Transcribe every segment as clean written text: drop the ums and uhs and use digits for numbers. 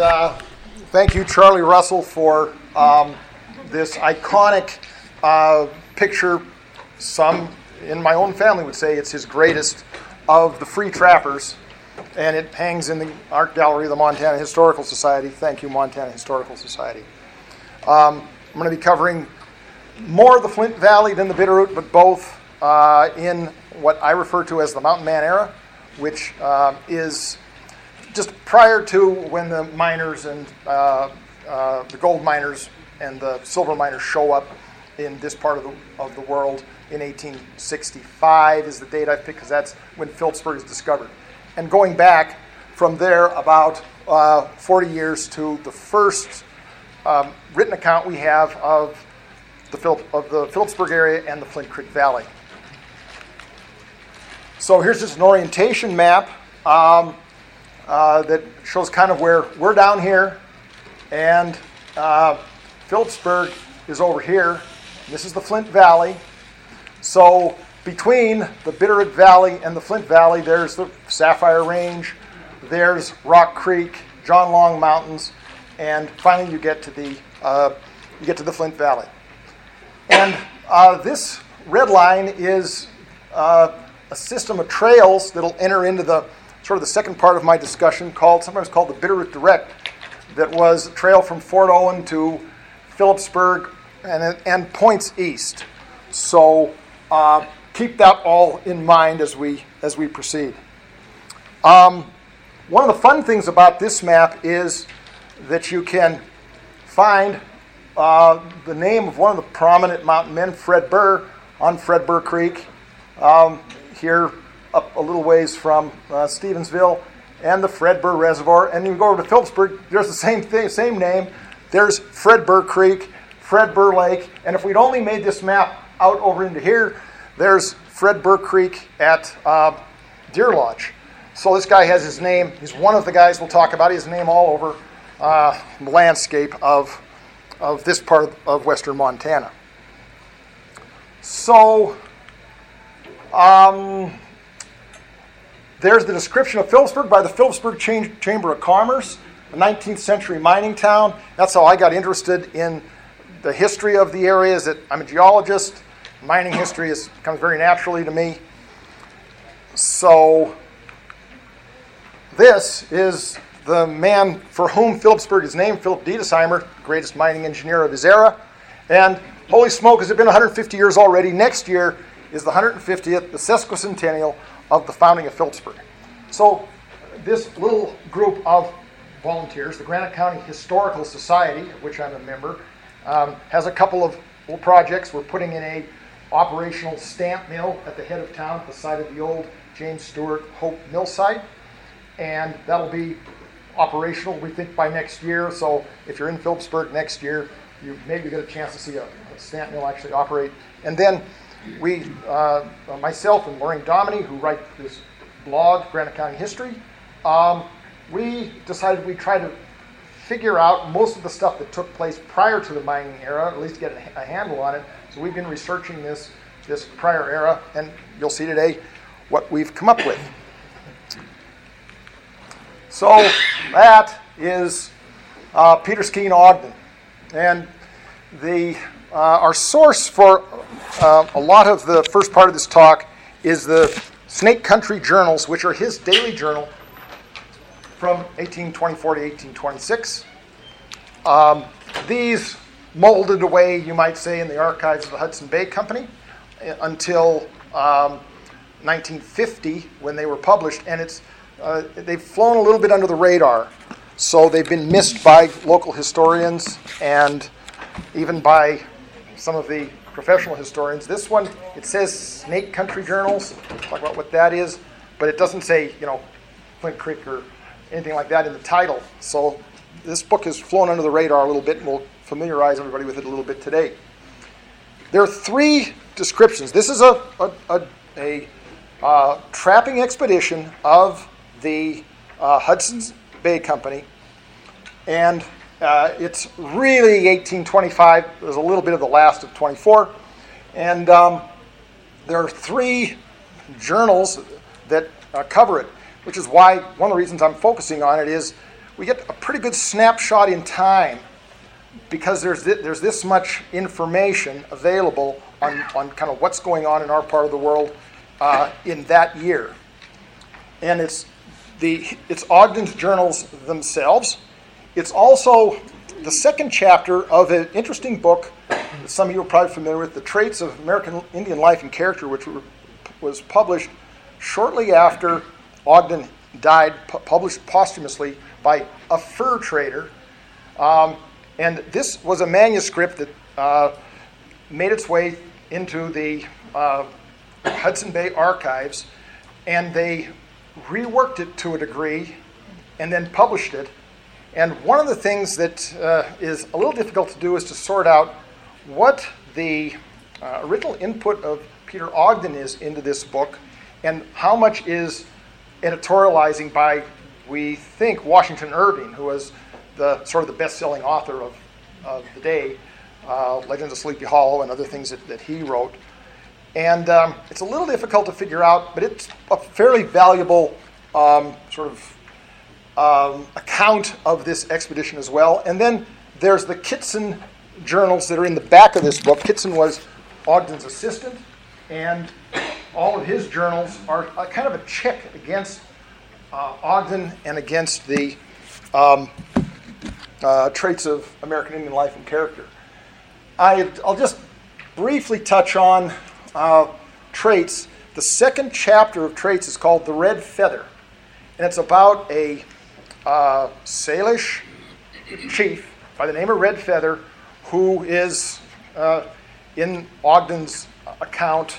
Thank you, Charlie Russell, for this iconic picture. Some in my own family would say it's his greatest of the free trappers, and it hangs in the art gallery of the Montana Historical Society. Thank you, Montana Historical Society. I'm going to be covering more of the Flint Valley than the Bitterroot, but both in what I refer to as the Mountain Man era, which is just prior to when the miners and the gold miners and the silver miners show up in this part of the world in 1865 is the date I've picked, because that's when Philipsburg is discovered. And going back from there about 40 years to the first written account we have of the Philipsburg area and the Flint Creek Valley. So here's just an orientation map that shows kind of where we're down here, and Philipsburg is over here. This is the Flint Valley. So between the Bitterroot Valley and the Flint Valley, there's the Sapphire Range, there's Rock Creek, John Long Mountains, and finally you get to the Flint Valley. And this red line is a system of trails that'll enter into the sort of the second part of my discussion, sometimes called the Bitterroot Direct, that was a trail from Fort Owen to Philipsburg and points east. So keep that all in mind as we proceed. One of the fun things about this map is that you can find the name of one of the prominent mountain men, Fred Burr, on Fred Burr Creek, here up a little ways from Stevensville, and the Fred Burr Reservoir. And you go over to Philipsburg, there's the same thing, same name. There's Fred Burr Creek, Fred Burr Lake, and if we'd only made this map out over into here, there's Fred Burr Creek at Deer Lodge. So this guy has his name. He's one of the guys we'll talk about. His name all over the landscape of this part of western Montana. So there's the description of Philipsburg by the Philipsburg Chamber of Commerce, a 19th century mining town. That's how I got interested in the history of the area, is that I'm a geologist. Mining history comes very naturally to me. So this is the man for whom Philipsburg is named, Philip Deidesheimer, greatest mining engineer of his era. And holy smoke, has it been 150 years already? Next year is the 150th, the sesquicentennial of the founding of Philipsburg. So this little group of volunteers, the Granite County Historical Society, of which I'm a member, has a couple of little projects. We're putting in a operational stamp mill at the head of town, at the site of the old James Stewart Hope mill site, and that'll be operational, we think, by next year. So if you're in Philipsburg next year, you maybe get a chance to see a stamp mill actually operate. And then we, myself and Lorraine Dominy, who write this blog, Granite County History, we decided we'd try to figure out most of the stuff that took place prior to the mining era, or at least get a handle on it. So we've been researching this prior era, and you'll see today what we've come up with. So that is Peter Skeen Ogden, and our source for a lot of the first part of this talk is the Snake Country Journals, which are his daily journal from 1824 to 1826. These molded away, you might say, in the archives of the Hudson Bay Company until 1950, when they were published, and it's they've flown a little bit under the radar, so they've been missed by local historians and even by some of the professional historians. This one, it says Snake Country Journals. We'll talk about what that is, but it doesn't say, Flint Creek or anything like that in the title. So this book has flown under the radar a little bit, and we'll familiarize everybody with it a little bit today. There are three descriptions. This is a trapping expedition of the Hudson Bay Company, and it's really 1825. There's a little bit of the last of 24, and there are three journals that cover it, which is why one of the reasons I'm focusing on it is we get a pretty good snapshot in time because there's this much information available on kind of what's going on in our part of the world in that year. And it's Ogden's journals themselves. It's also the second chapter of an interesting book that some of you are probably familiar with, The Traits of American Indian Life and Character, which was published shortly after Ogden died, published posthumously by a fur trader. And this was a manuscript that made its way into the Hudson Bay archives, and they reworked it to a degree and then published it. And one of the things that is a little difficult to do is to sort out what the original input of Peter Ogden is into this book and how much is editorializing by, we think, Washington Irving, who was the sort of the best-selling author of the day, Legends of Sleepy Hollow and other things that he wrote. And it's a little difficult to figure out, but it's a fairly valuable sort of account of this expedition as well. And then there's the Kitson journals that are in the back of this book. Kitson was Ogden's assistant, and all of his journals are kind of a check against Ogden and against the Traits of American Indian Life and Character. I'll just briefly touch on Traits. The second chapter of Traits is called The Red Feather, and it's about a Salish chief by the name of Red Feather who is, in Ogden's account,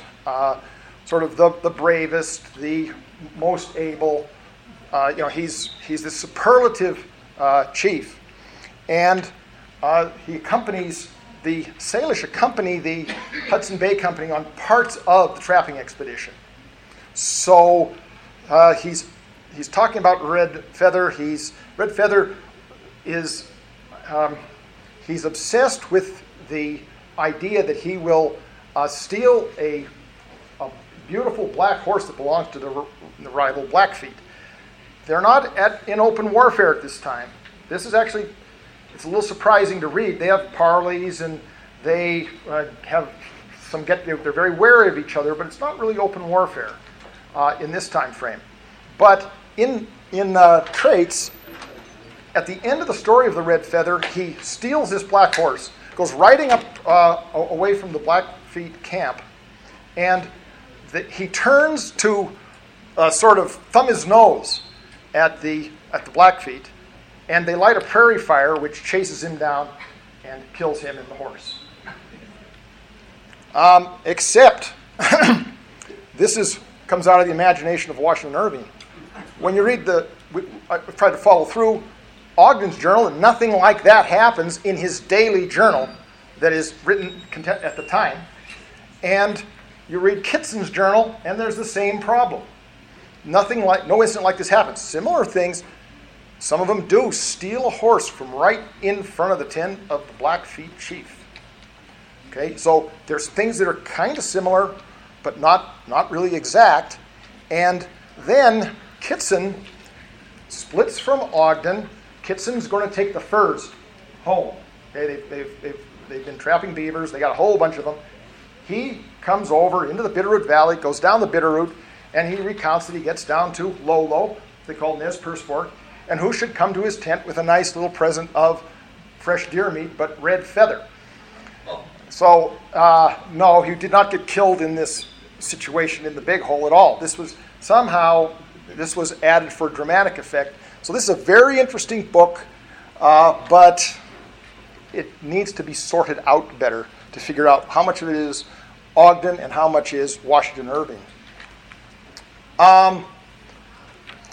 sort of the bravest, the most able. He's this superlative chief, and he accompanies the Salish accompany the Hudson Bay Company on parts of the trapping expedition. So he's talking about Red Feather. He's obsessed with the idea that he will steal a beautiful black horse that belongs to the rival Blackfeet. They're not in open warfare at this time. This is actually, it's a little surprising to read. They have parleys and they have some they're very wary of each other, but it's not really open warfare in this time frame. But in Traits, at the end of the story of the Red Feather, he steals this black horse, goes riding up away from the Blackfeet camp, and he turns to sort of thumb his nose at the Blackfeet, and they light a prairie fire, which chases him down and kills him and the horse. Except, this comes out of the imagination of Washington Irving. When you read I tried to follow through Ogden's journal, and nothing like that happens in his daily journal that is written at the time. And you read Kitson's journal, and there's the same problem. No incident like this happens. Similar things, some of them do steal a horse from right in front of the tent of the Blackfeet chief. Okay, so there's things that are kind of similar, but not really exact. And then Kitson splits from Ogden. Kitson's going to take the furs home. Okay, they've been trapping beavers. They got a whole bunch of them. He comes over into the Bitterroot Valley, goes down the Bitterroot, and he recounts that he gets down to Lolo, they call Nez Perce Fork, and who should come to his tent with a nice little present of fresh deer meat, but Red Feather. So, no, he did not get killed in this situation in the Big Hole at all. This was added for dramatic effect. So this is a very interesting book, but it needs to be sorted out better to figure out how much of it is Ogden and how much is Washington Irving.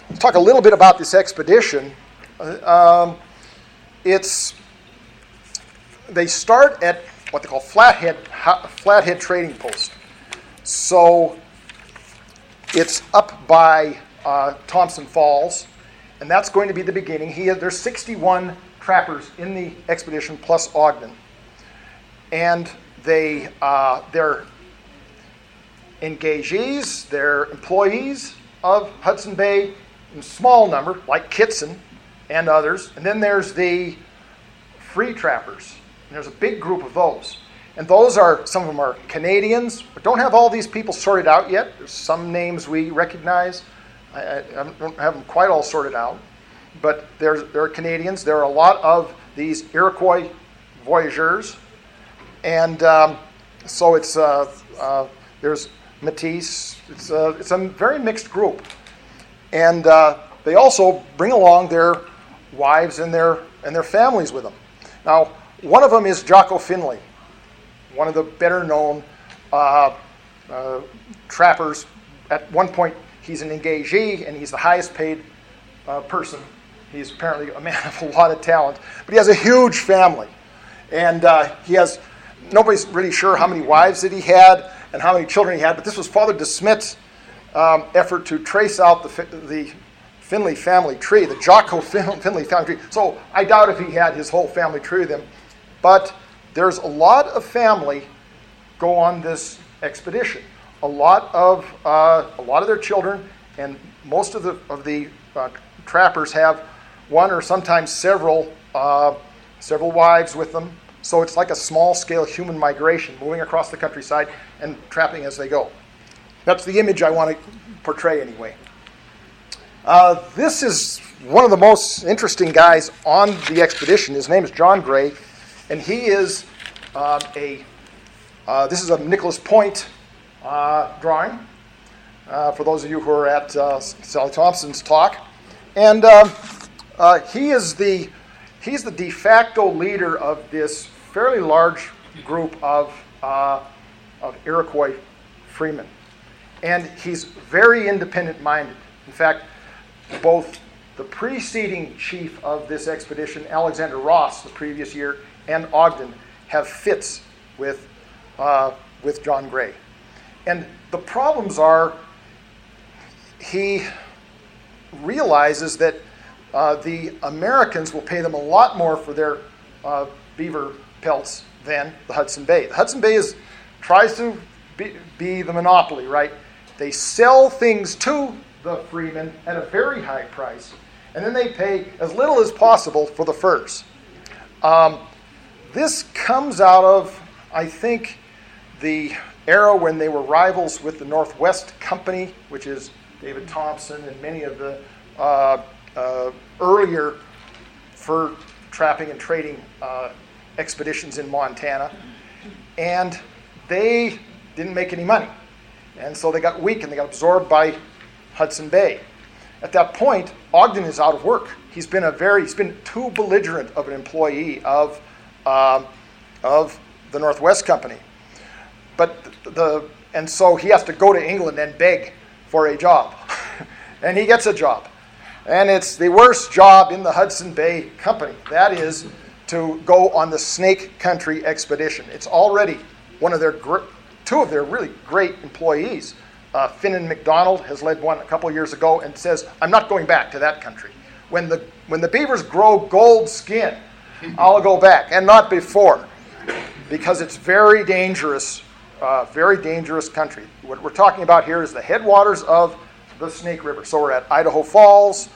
Let's talk a little bit about this expedition. They start at what they call Flathead Trading Post. So it's up by Thompson Falls, and that's going to be the beginning. There's 61 trappers in the expedition plus Ogden, and they're engagees, they're employees of Hudson Bay in small number, like Kitson, and others. And then there's the free trappers. And there's a big group of those. And those are, some of them are Canadians. We don't have all these people sorted out yet. There's some names we recognize. I don't have them quite all sorted out. But there are Canadians. There are a lot of these Iroquois voyageurs. And so it's there's Matisse. It's a very mixed group. And they also bring along their wives and their families with them. Now, one of them is Jaco Finlay, one of the better-known trappers. At one point, he's an engagee, and he's the highest-paid person. He's apparently a man of a lot of talent, but he has a huge family. And he has, nobody's really sure how many wives that he had and how many children he had, but this was Father DeSmet's effort to trace out the Finlay family tree, the Jaco Finlay family tree. So I doubt if he had his whole family tree with him, but there's a lot of family go on this expedition. A lot of their children, and most of the trappers have one or sometimes several wives with them. So it's like a small-scale human migration, moving across the countryside and trapping as they go. That's the image I want to portray anyway. This is one of the most interesting guys on the expedition. His name is John Gray, and he is this is a Nicholas Point drawing, for those of you who are at Sally Thompson's talk. And he's the de facto leader of this fairly large group of Iroquois freemen. And he's very independent-minded. In fact, both the preceding chief of this expedition, Alexander Ross, the previous year, and Ogden have fits with John Gray. And the problems are he realizes that the Americans will pay them a lot more for their beaver pelts than the Hudson Bay. The Hudson Bay tries to be the monopoly, right? They sell things to the freemen at a very high price, and then they pay as little as possible for the furs. This comes out of, I think, the era when they were rivals with the Northwest Company, which is David Thompson and many of the earlier fur trapping and trading expeditions in Montana. And they didn't make any money. And so they got weak and they got absorbed by Hudson Bay. At that point, Ogden is out of work. He's been too belligerent of an employee of the Northwest Company. And so he has to go to England and beg for a job. And he gets a job. And it's the worst job in the Hudson Bay Company. That is to go on the Snake Country expedition. It's already one of their two of their really great employees, Finnan McDonald, has led one a couple years ago and says, "I'm not going back to that country. When the beavers grow gold skin, I'll go back, and not before," because it's very dangerous country. What we're talking about here is the headwaters of the Snake River. So we're at Idaho Falls,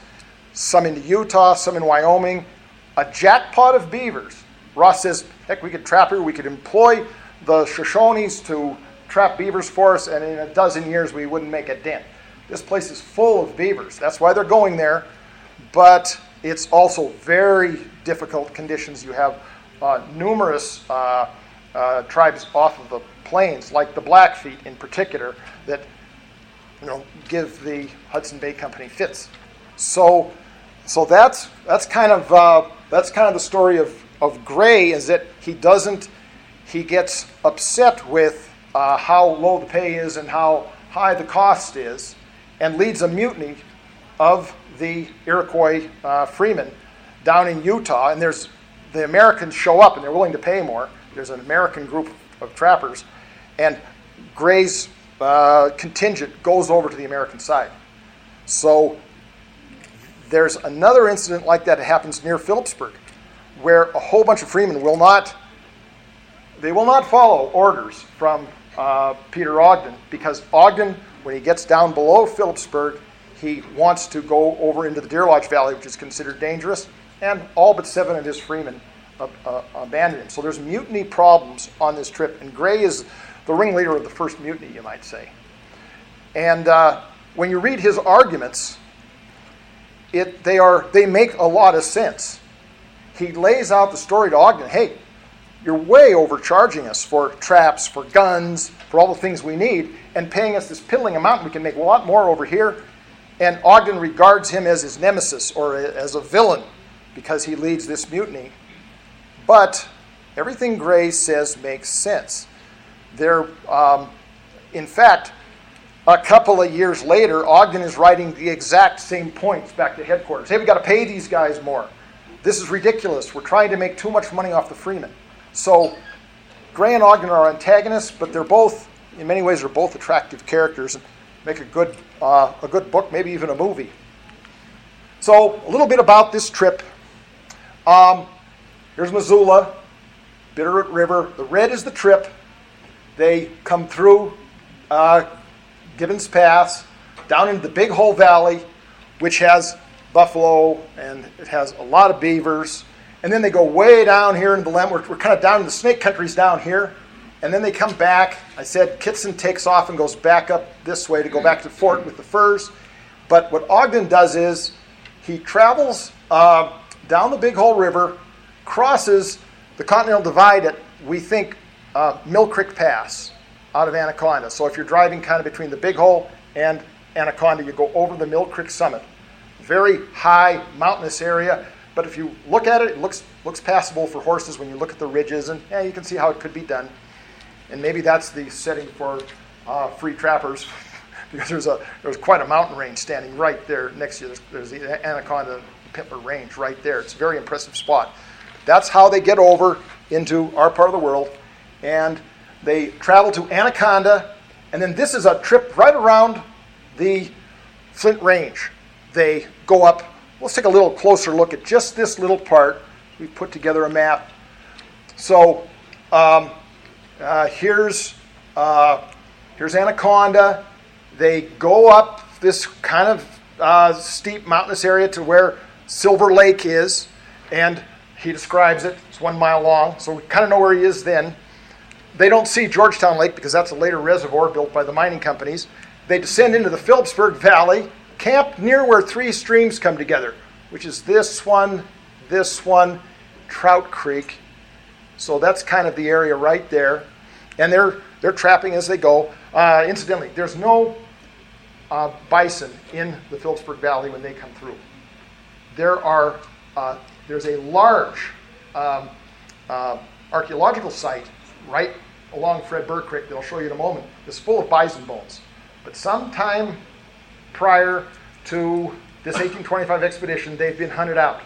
some in Utah, some in Wyoming. A jackpot of beavers. Ross says, heck, we could trap here. We could employ the Shoshones to trap beavers for us, and in a dozen years we wouldn't make a dent. This place is full of beavers. That's why they're going there. But it's also very difficult conditions. You have numerous tribes off of the plains, like the Blackfeet in particular, that give the Hudson Bay Company fits. So that's kind of the story of Gray, is that he gets upset with how low the pay is and how high the cost is, and leads a mutiny of the Iroquois freemen down in Utah. And there's the Americans show up and they're willing to pay more. There's an American group of trappers, and Gray's contingent goes over to the American side. So there's another incident like that happens near Philipsburg, where a whole bunch of freemen will not follow orders from Peter Ogden, because Ogden, when he gets down below Philipsburg, He wants to go over into the Deer Lodge Valley, which is considered dangerous, and all but 7 of his freemen abandoned him. So there's mutiny problems on this trip, and Gray is the ringleader of the first mutiny, you might say. And when you read his arguments, they make a lot of sense. He lays out the story to Ogden. Hey, you're way overcharging us for traps, for guns, for all the things we need, and paying us this piddling amount. We can make a lot more over here. And Ogden regards him as his nemesis or as a villain because he leads this mutiny. But everything Gray says makes sense. There, in fact, a couple of years later, Ogden is writing the exact same points back to headquarters. Hey, we've got to pay these guys more. This is ridiculous. We're trying to make too much money off the freemen. So Gray and Ogden are antagonists, but they're both, in many ways, are both attractive characters and make a good book, maybe even a movie. So a little bit about this trip. Here's Missoula, Bitterroot River. The red is the trip. They come through Gibbons Pass, down into the Big Hole Valley, which has buffalo, and it has a lot of beavers. And then they go way down here in the land. We're kind of down in the Snake Countries down here. And then they come back. I said Kitson takes off and goes back up this way to go back to the fort with the furs. But what Ogden does is he travels down the Big Hole River, crosses the Continental Divide at, we think, Mill Creek Pass out of Anaconda. So if you're driving kind of between the Big Hole and Anaconda, you go over the Mill Creek Summit. Very high mountainous area. But if you look at it, it looks passable for horses when you look at the ridges, and yeah, you can see how it could be done. And maybe that's the setting for free trappers, because there's quite a mountain range standing right there next to you. There's the Anaconda Pintler Range right there. It's a very impressive spot. That's how they get over into our part of the world, and they travel to Anaconda, and then this is a trip right around the Flint Range. They go up. Let's take a little closer look at just this little part. We put together a map. So here's Anaconda. They go up this kind of steep mountainous area to where Silver Lake is, and he describes it. It's 1 mile long, so we kind of know where he is then. They don't see Georgetown Lake because that's a later reservoir built by the mining companies. They descend into the Philipsburg Valley, camp near where 3 streams come together, which is this one, Trout Creek. So that's kind of the area right there. And they're trapping as they go. Incidentally, there's no bison in the Philipsburg Valley when they come through. There's a large archaeological site right along Fred Burr Creek that I'll show you in a moment. It's full of bison bones. But sometime prior to this 1825 expedition, they've been hunted out.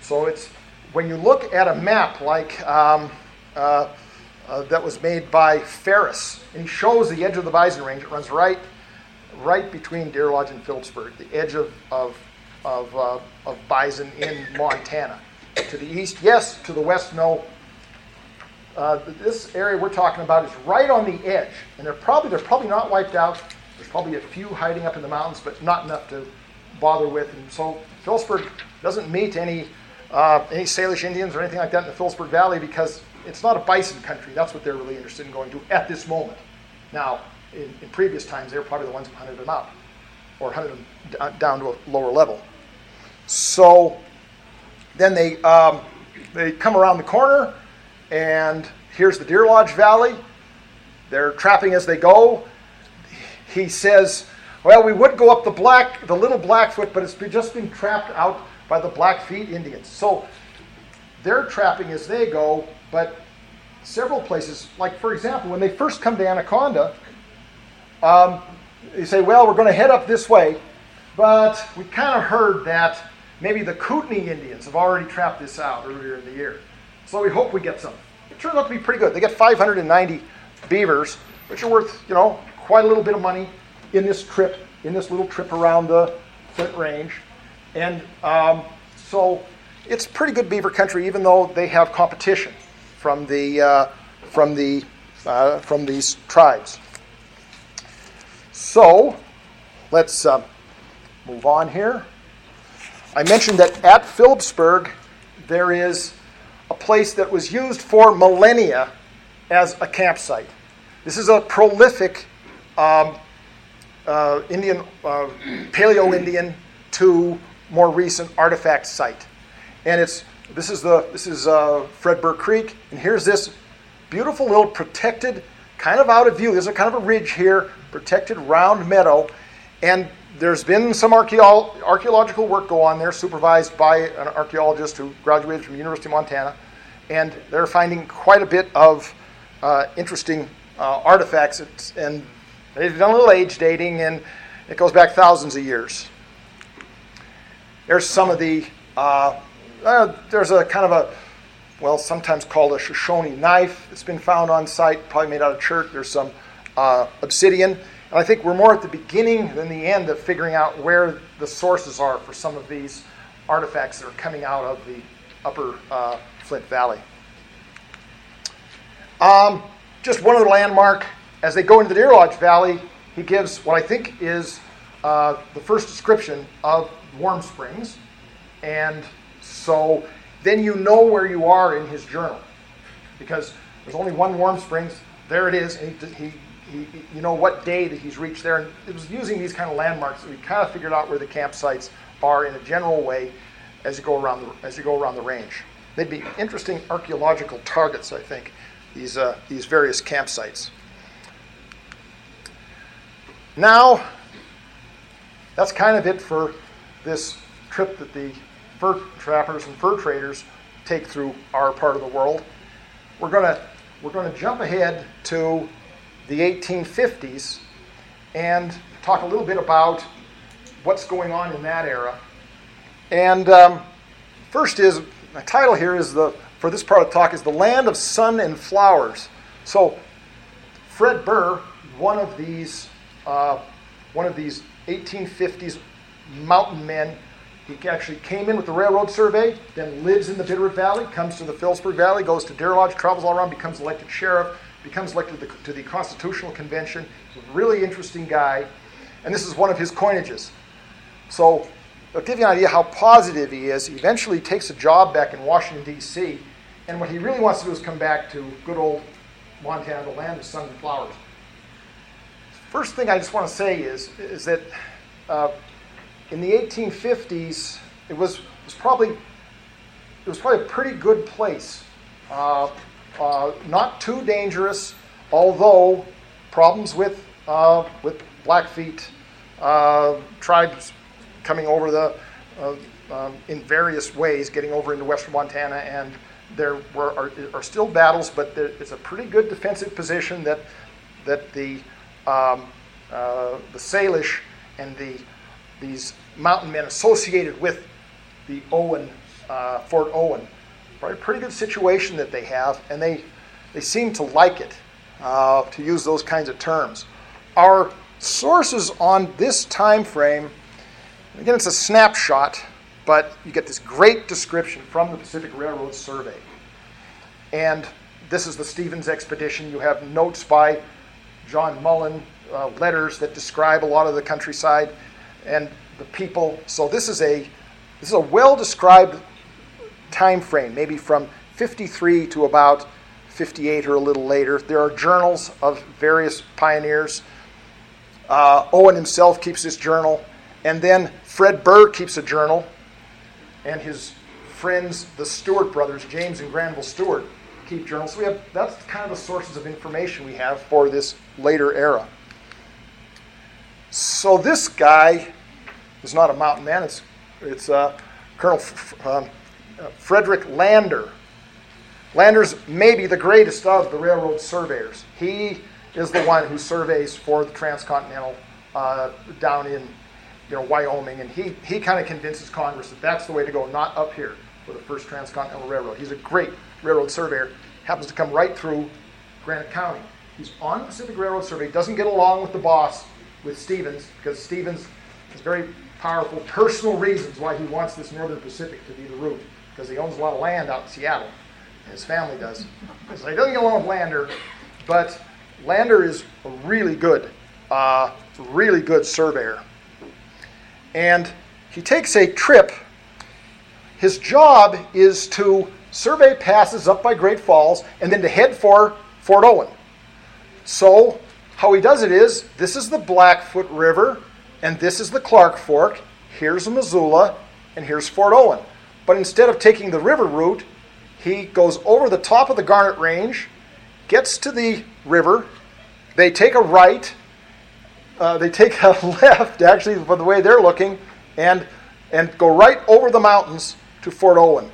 So it's when you look at a map like that was made by Ferris, and he shows the edge of the bison range. It runs right between Deer Lodge and Philipsburg, the edge of bison in Montana. To the east, yes. To the west, no. This area we're talking about is right on the edge, and they're probably not wiped out. There's probably a few hiding up in the mountains, but not enough to bother with. And so Philipsburg doesn't meet any Salish Indians or anything like that in the Philipsburg Valley because it's not a bison country. That's what they're really interested in going to at this moment. Now, in previous times, they were probably the ones who hunted them out or hunted them down to a lower level. So then they come around the corner, and here's the Deer Lodge Valley. They're trapping as they go. He says, well, we would go up the Little Blackfoot, but it's just been trapped out by the Blackfeet Indians. So they're trapping as they go, but several places, like for example, when they first come to Anaconda, they say, well, we're going to head up this way, but we kind of heard that maybe the Kootenai Indians have already trapped this out earlier in the year. So we hope we get some. It turned out to be pretty good. They got 590 beavers, which are worth, quite a little bit of money in this trip, in this little trip around the Flint Range. And so it's pretty good beaver country, even though they have competition from these tribes. So let's move on here. I mentioned that at Philipsburg, there is a place that was used for millennia as a campsite. This is a prolific Indian, Paleo-Indian to more recent artifact site, and this is Fred Burr Creek, and here's this beautiful little protected, kind of out of view. There's a kind of a ridge here, protected round meadow, and there's been some archaeological work go on there, supervised by an archaeologist who graduated from the University of Montana, and they're finding quite a bit of interesting artifacts, and they've done a little age dating, and it goes back thousands of years. There's some of the, there's a kind of a, well, sometimes called a Shoshone knife that's been found on site, probably made out of chert. There's some obsidian. And I think we're more at the beginning than the end of figuring out where the sources are for some of these artifacts that are coming out of the upper Flint Valley. Just one other landmark. As they go into the Deer Lodge Valley, he gives what I think is the first description of Warm Springs, and so then you know where you are in his journal, because there's only one Warm Springs. There it is, and he you know what day that he's reached there, and it was using these kind of landmarks that we kind of figured out where the campsites are in a general way as you go around the range. They'd be interesting archaeological targets, I think, these various campsites. Now, that's kind of it for this trip that the fur trappers and fur traders take through our part of the world. We're gonna jump ahead to the 1850s and talk a little bit about what's going on in that era. And first is my title here is for this part of the talk is the Land of Sun and Flowers. So Fred Burr, one of these 1850s mountain men. He actually came in with the railroad survey, then lives in the Bitterroot Valley, comes to the Philipsburg Valley, goes to Deer Lodge, travels all around, becomes elected sheriff, becomes elected to the Constitutional Convention. He's a really interesting guy, and this is one of his coinages. So I'll give you an idea how positive he is. He eventually takes a job back in Washington, D.C., and what he really wants to do is come back to good old Montana, the land of sun and flowers. First thing I just want to say is that in the 1850s, it was probably a pretty good place, not too dangerous, although problems with Blackfeet tribes coming over in various ways, getting over into western Montana, and there are still battles, but it's a pretty good defensive position that the Salish and these mountain men associated with the Fort Owen. Probably a pretty good situation that they have, and they seem to like it, to use those kinds of terms. Our sources on this time frame, again, it's a snapshot, but you get this great description from the Pacific Railroad Survey. And this is the Stevens expedition. You have notes by John Mullen, letters that describe a lot of the countryside and the people. So this is a well-described time frame, maybe from 53 to about 58 or a little later. There are journals of various pioneers. Owen himself keeps this journal, and then Fred Burr keeps a journal, and his friends, the Stewart brothers, James and Granville Stewart, keep journals. So that's kind of the sources of information we have for this later era. So this guy is not a mountain man. It's Colonel Frederick Lander. Lander's maybe the greatest of the railroad surveyors. He is the one who surveys for the transcontinental down in Wyoming, and he kind of convinces Congress that that's the way to go, not up here for the first transcontinental railroad. He's a great railroad surveyor. Happens to come right through Granite County. He's on the Pacific Railroad Survey. Doesn't get along with the boss, with Stevens, because Stevens has very powerful personal reasons why he wants this Northern Pacific to be the route, because he owns a lot of land out in Seattle, and his family does. So he doesn't get along with Lander, but Lander is a really good surveyor. and he takes a trip. His job is to survey passes up by Great Falls and then to head for Fort Owen. So how he does it is, this is the Blackfoot River, and this is the Clark Fork, here's Missoula, and here's Fort Owen. But instead of taking the river route, he goes over the top of the Garnet Range, gets to the river, they take a right, they take a left, actually, by the way they're looking, and go right over the mountains to Fort Owen.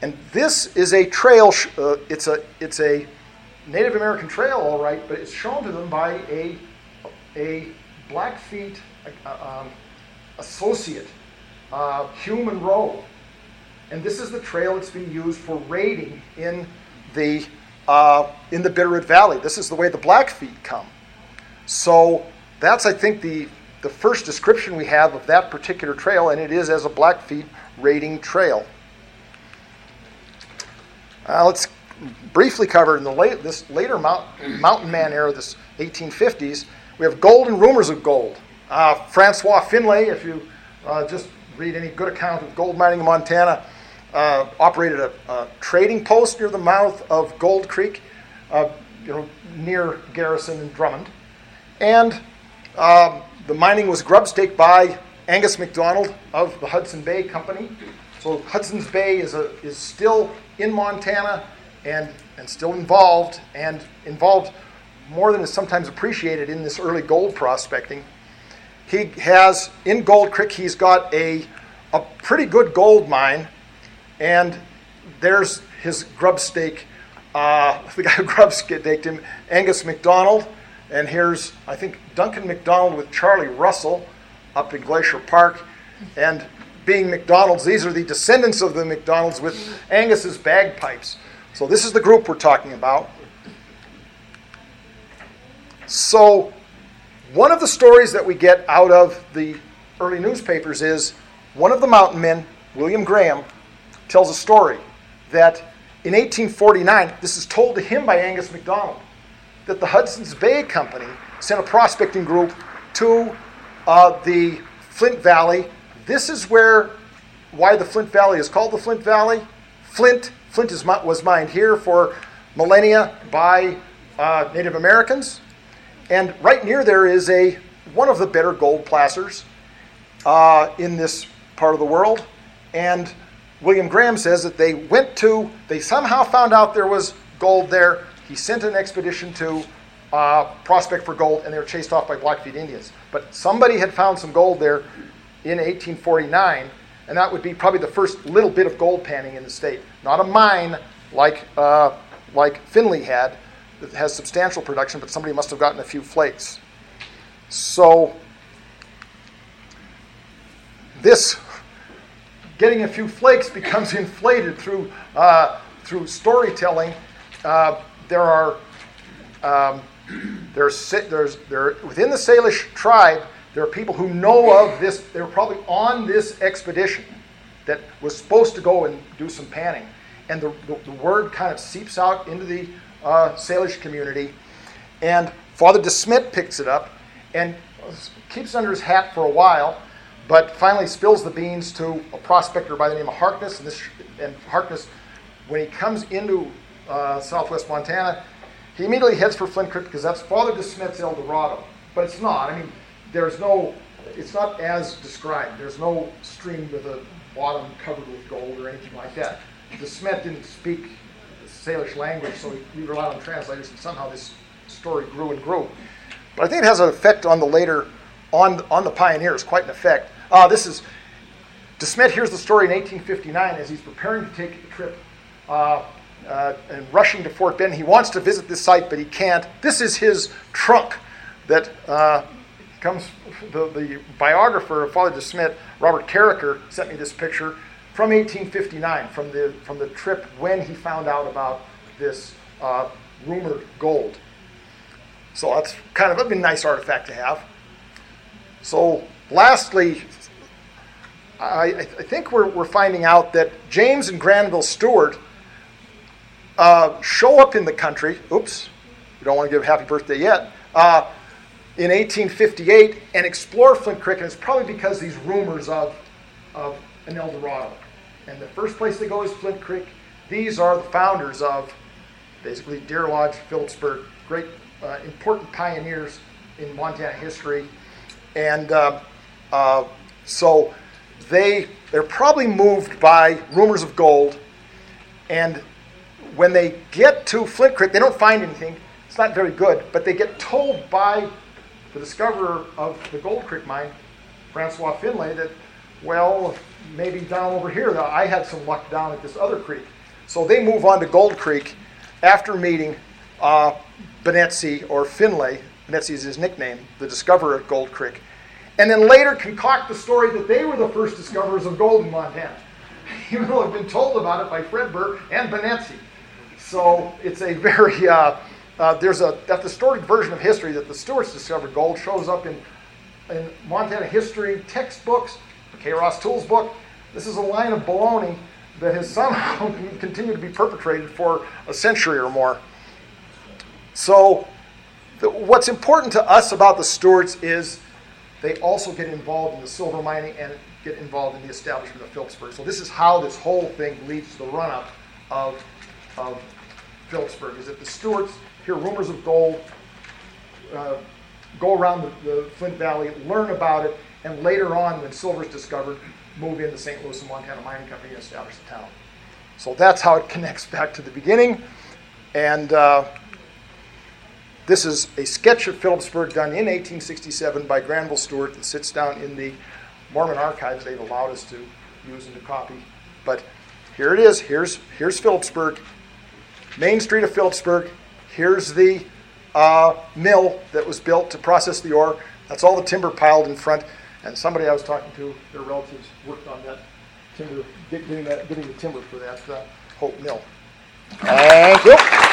And this is a trail, it's a Native American trail, all right, but it's shown to them by a Blackfeet associate, Hugh Monroe. And this is the trail that's being used for raiding in the Bitterroot Valley. This is the way the Blackfeet come. So that's, I think, the first description we have of that particular trail, and it is as a Blackfeet raiding trail. Let's briefly cover in this later mountain man era, this 1850s, we have gold and rumors of gold. Francois Finlay, if you just read any good account of gold mining in Montana, operated a trading post near the mouth of Gold Creek, near Garrison and Drummond. And the mining was grubstaked by Angus MacDonald of the Hudson Bay Company. So Hudson's Bay is still in Montana and still involved more than is sometimes appreciated in this early gold prospecting. He has, in Gold Creek, he's got a pretty good gold mine, and there's his grubstake, the guy who grubstaked him, Angus MacDonald, and here's, I think, Duncan MacDonald with Charlie Russell up in Glacier Park, and being MacDonalds, these are the descendants of the MacDonalds with Angus's bagpipes. So this is the group we're talking about. So one of the stories that we get out of the early newspapers is one of the mountain men, William Graham, tells a story that in 1849, this is told to him by Angus MacDonald, that the Hudson's Bay Company sent a prospecting group to the Flint Valley. This is why the Flint Valley is called the Flint Valley. Flint was mined here for millennia by Native Americans. And right near there is one of the better gold placers in this part of the world. And William Graham says that they somehow found out there was gold there. He sent an expedition to prospect for gold, and they were chased off by Blackfeet Indians. But somebody had found some gold there in 1849. And that would be probably the first little bit of gold panning in the state. Not a mine like Finlay had that has substantial production, but somebody must have gotten a few flakes. So this getting a few flakes becomes inflated through storytelling. Within the Salish tribe, there are people who know of this. They were probably on this expedition that was supposed to go and do some panning. And the word kind of seeps out into the Salish community. And Father DeSmet picks it up and keeps it under his hat for a while, but finally spills the beans to a prospector by the name of Harkness. And Harkness, when he comes into southwest Montana, he immediately heads for Flint Creek because that's Father DeSmet's El Dorado. But it's not. I mean, it's not as described. There's no stream with a bottom covered with gold or anything like that. DeSmet didn't speak the Salish language, so we relied on translators, and somehow this story grew and grew. But I think it has an effect on the pioneers, quite an effect. DeSmet hears the story in 1859 as he's preparing to take a trip and rushing to Fort Benton. He wants to visit this site, but he can't. This is his trunk that... comes the biographer of Father DeSmet, Robert Carricker, sent me this picture from 1859, from the trip when he found out about this rumored gold. So that's kind of a nice artifact to have. So lastly, I think we're finding out that James and Granville Stewart show up in the country. Oops, you don't want to give happy birthday yet. in 1858 and explore Flint Creek, and it's probably because these rumors of an El Dorado. And the first place they go is Flint Creek. These are the founders of basically Deer Lodge, Philipsburg, great important pioneers in Montana history. And so they're probably moved by rumors of gold. And when they get to Flint Creek, they don't find anything. It's not very good, but they get told by the discoverer of the Gold Creek mine, Francois Finlay, that, well, maybe down over here, I had some luck down at this other creek. So they move on to Gold Creek after meeting Benetsi, or Finlay. Benetsi is his nickname, the discoverer of Gold Creek. And then later concoct the story that they were the first discoverers of gold in Montana, even though I've been told about it by Fred Burr and Benetsi. So it's a very, that's the storied version of history that the Stuarts discovered gold shows up in Montana history textbooks, K. Ross Toole's book. This is a line of baloney that has somehow continued to be perpetrated for a century or more. So what's important to us about the Stuarts is they also get involved in the silver mining and get involved in the establishment of Philipsburg. So this is how this whole thing leads to the run-up of Philipsburg, is that the Stuarts hear rumors of gold, go around the Flint Valley, learn about it, and later on, when silver is discovered, move into St. Louis and Montana Mining Company and establish the town. So that's how it connects back to the beginning. And this is a sketch of Philipsburg done in 1867 by Granville Stewart that sits down in the Mormon archives they've allowed us to use and to copy. But here it is. Here's Philipsburg, Main Street of Philipsburg. Here's the mill that was built to process the ore. That's all the timber piled in front. And somebody I was talking to, their relatives, worked on that timber, getting the timber for that Hope Mill. Thank you.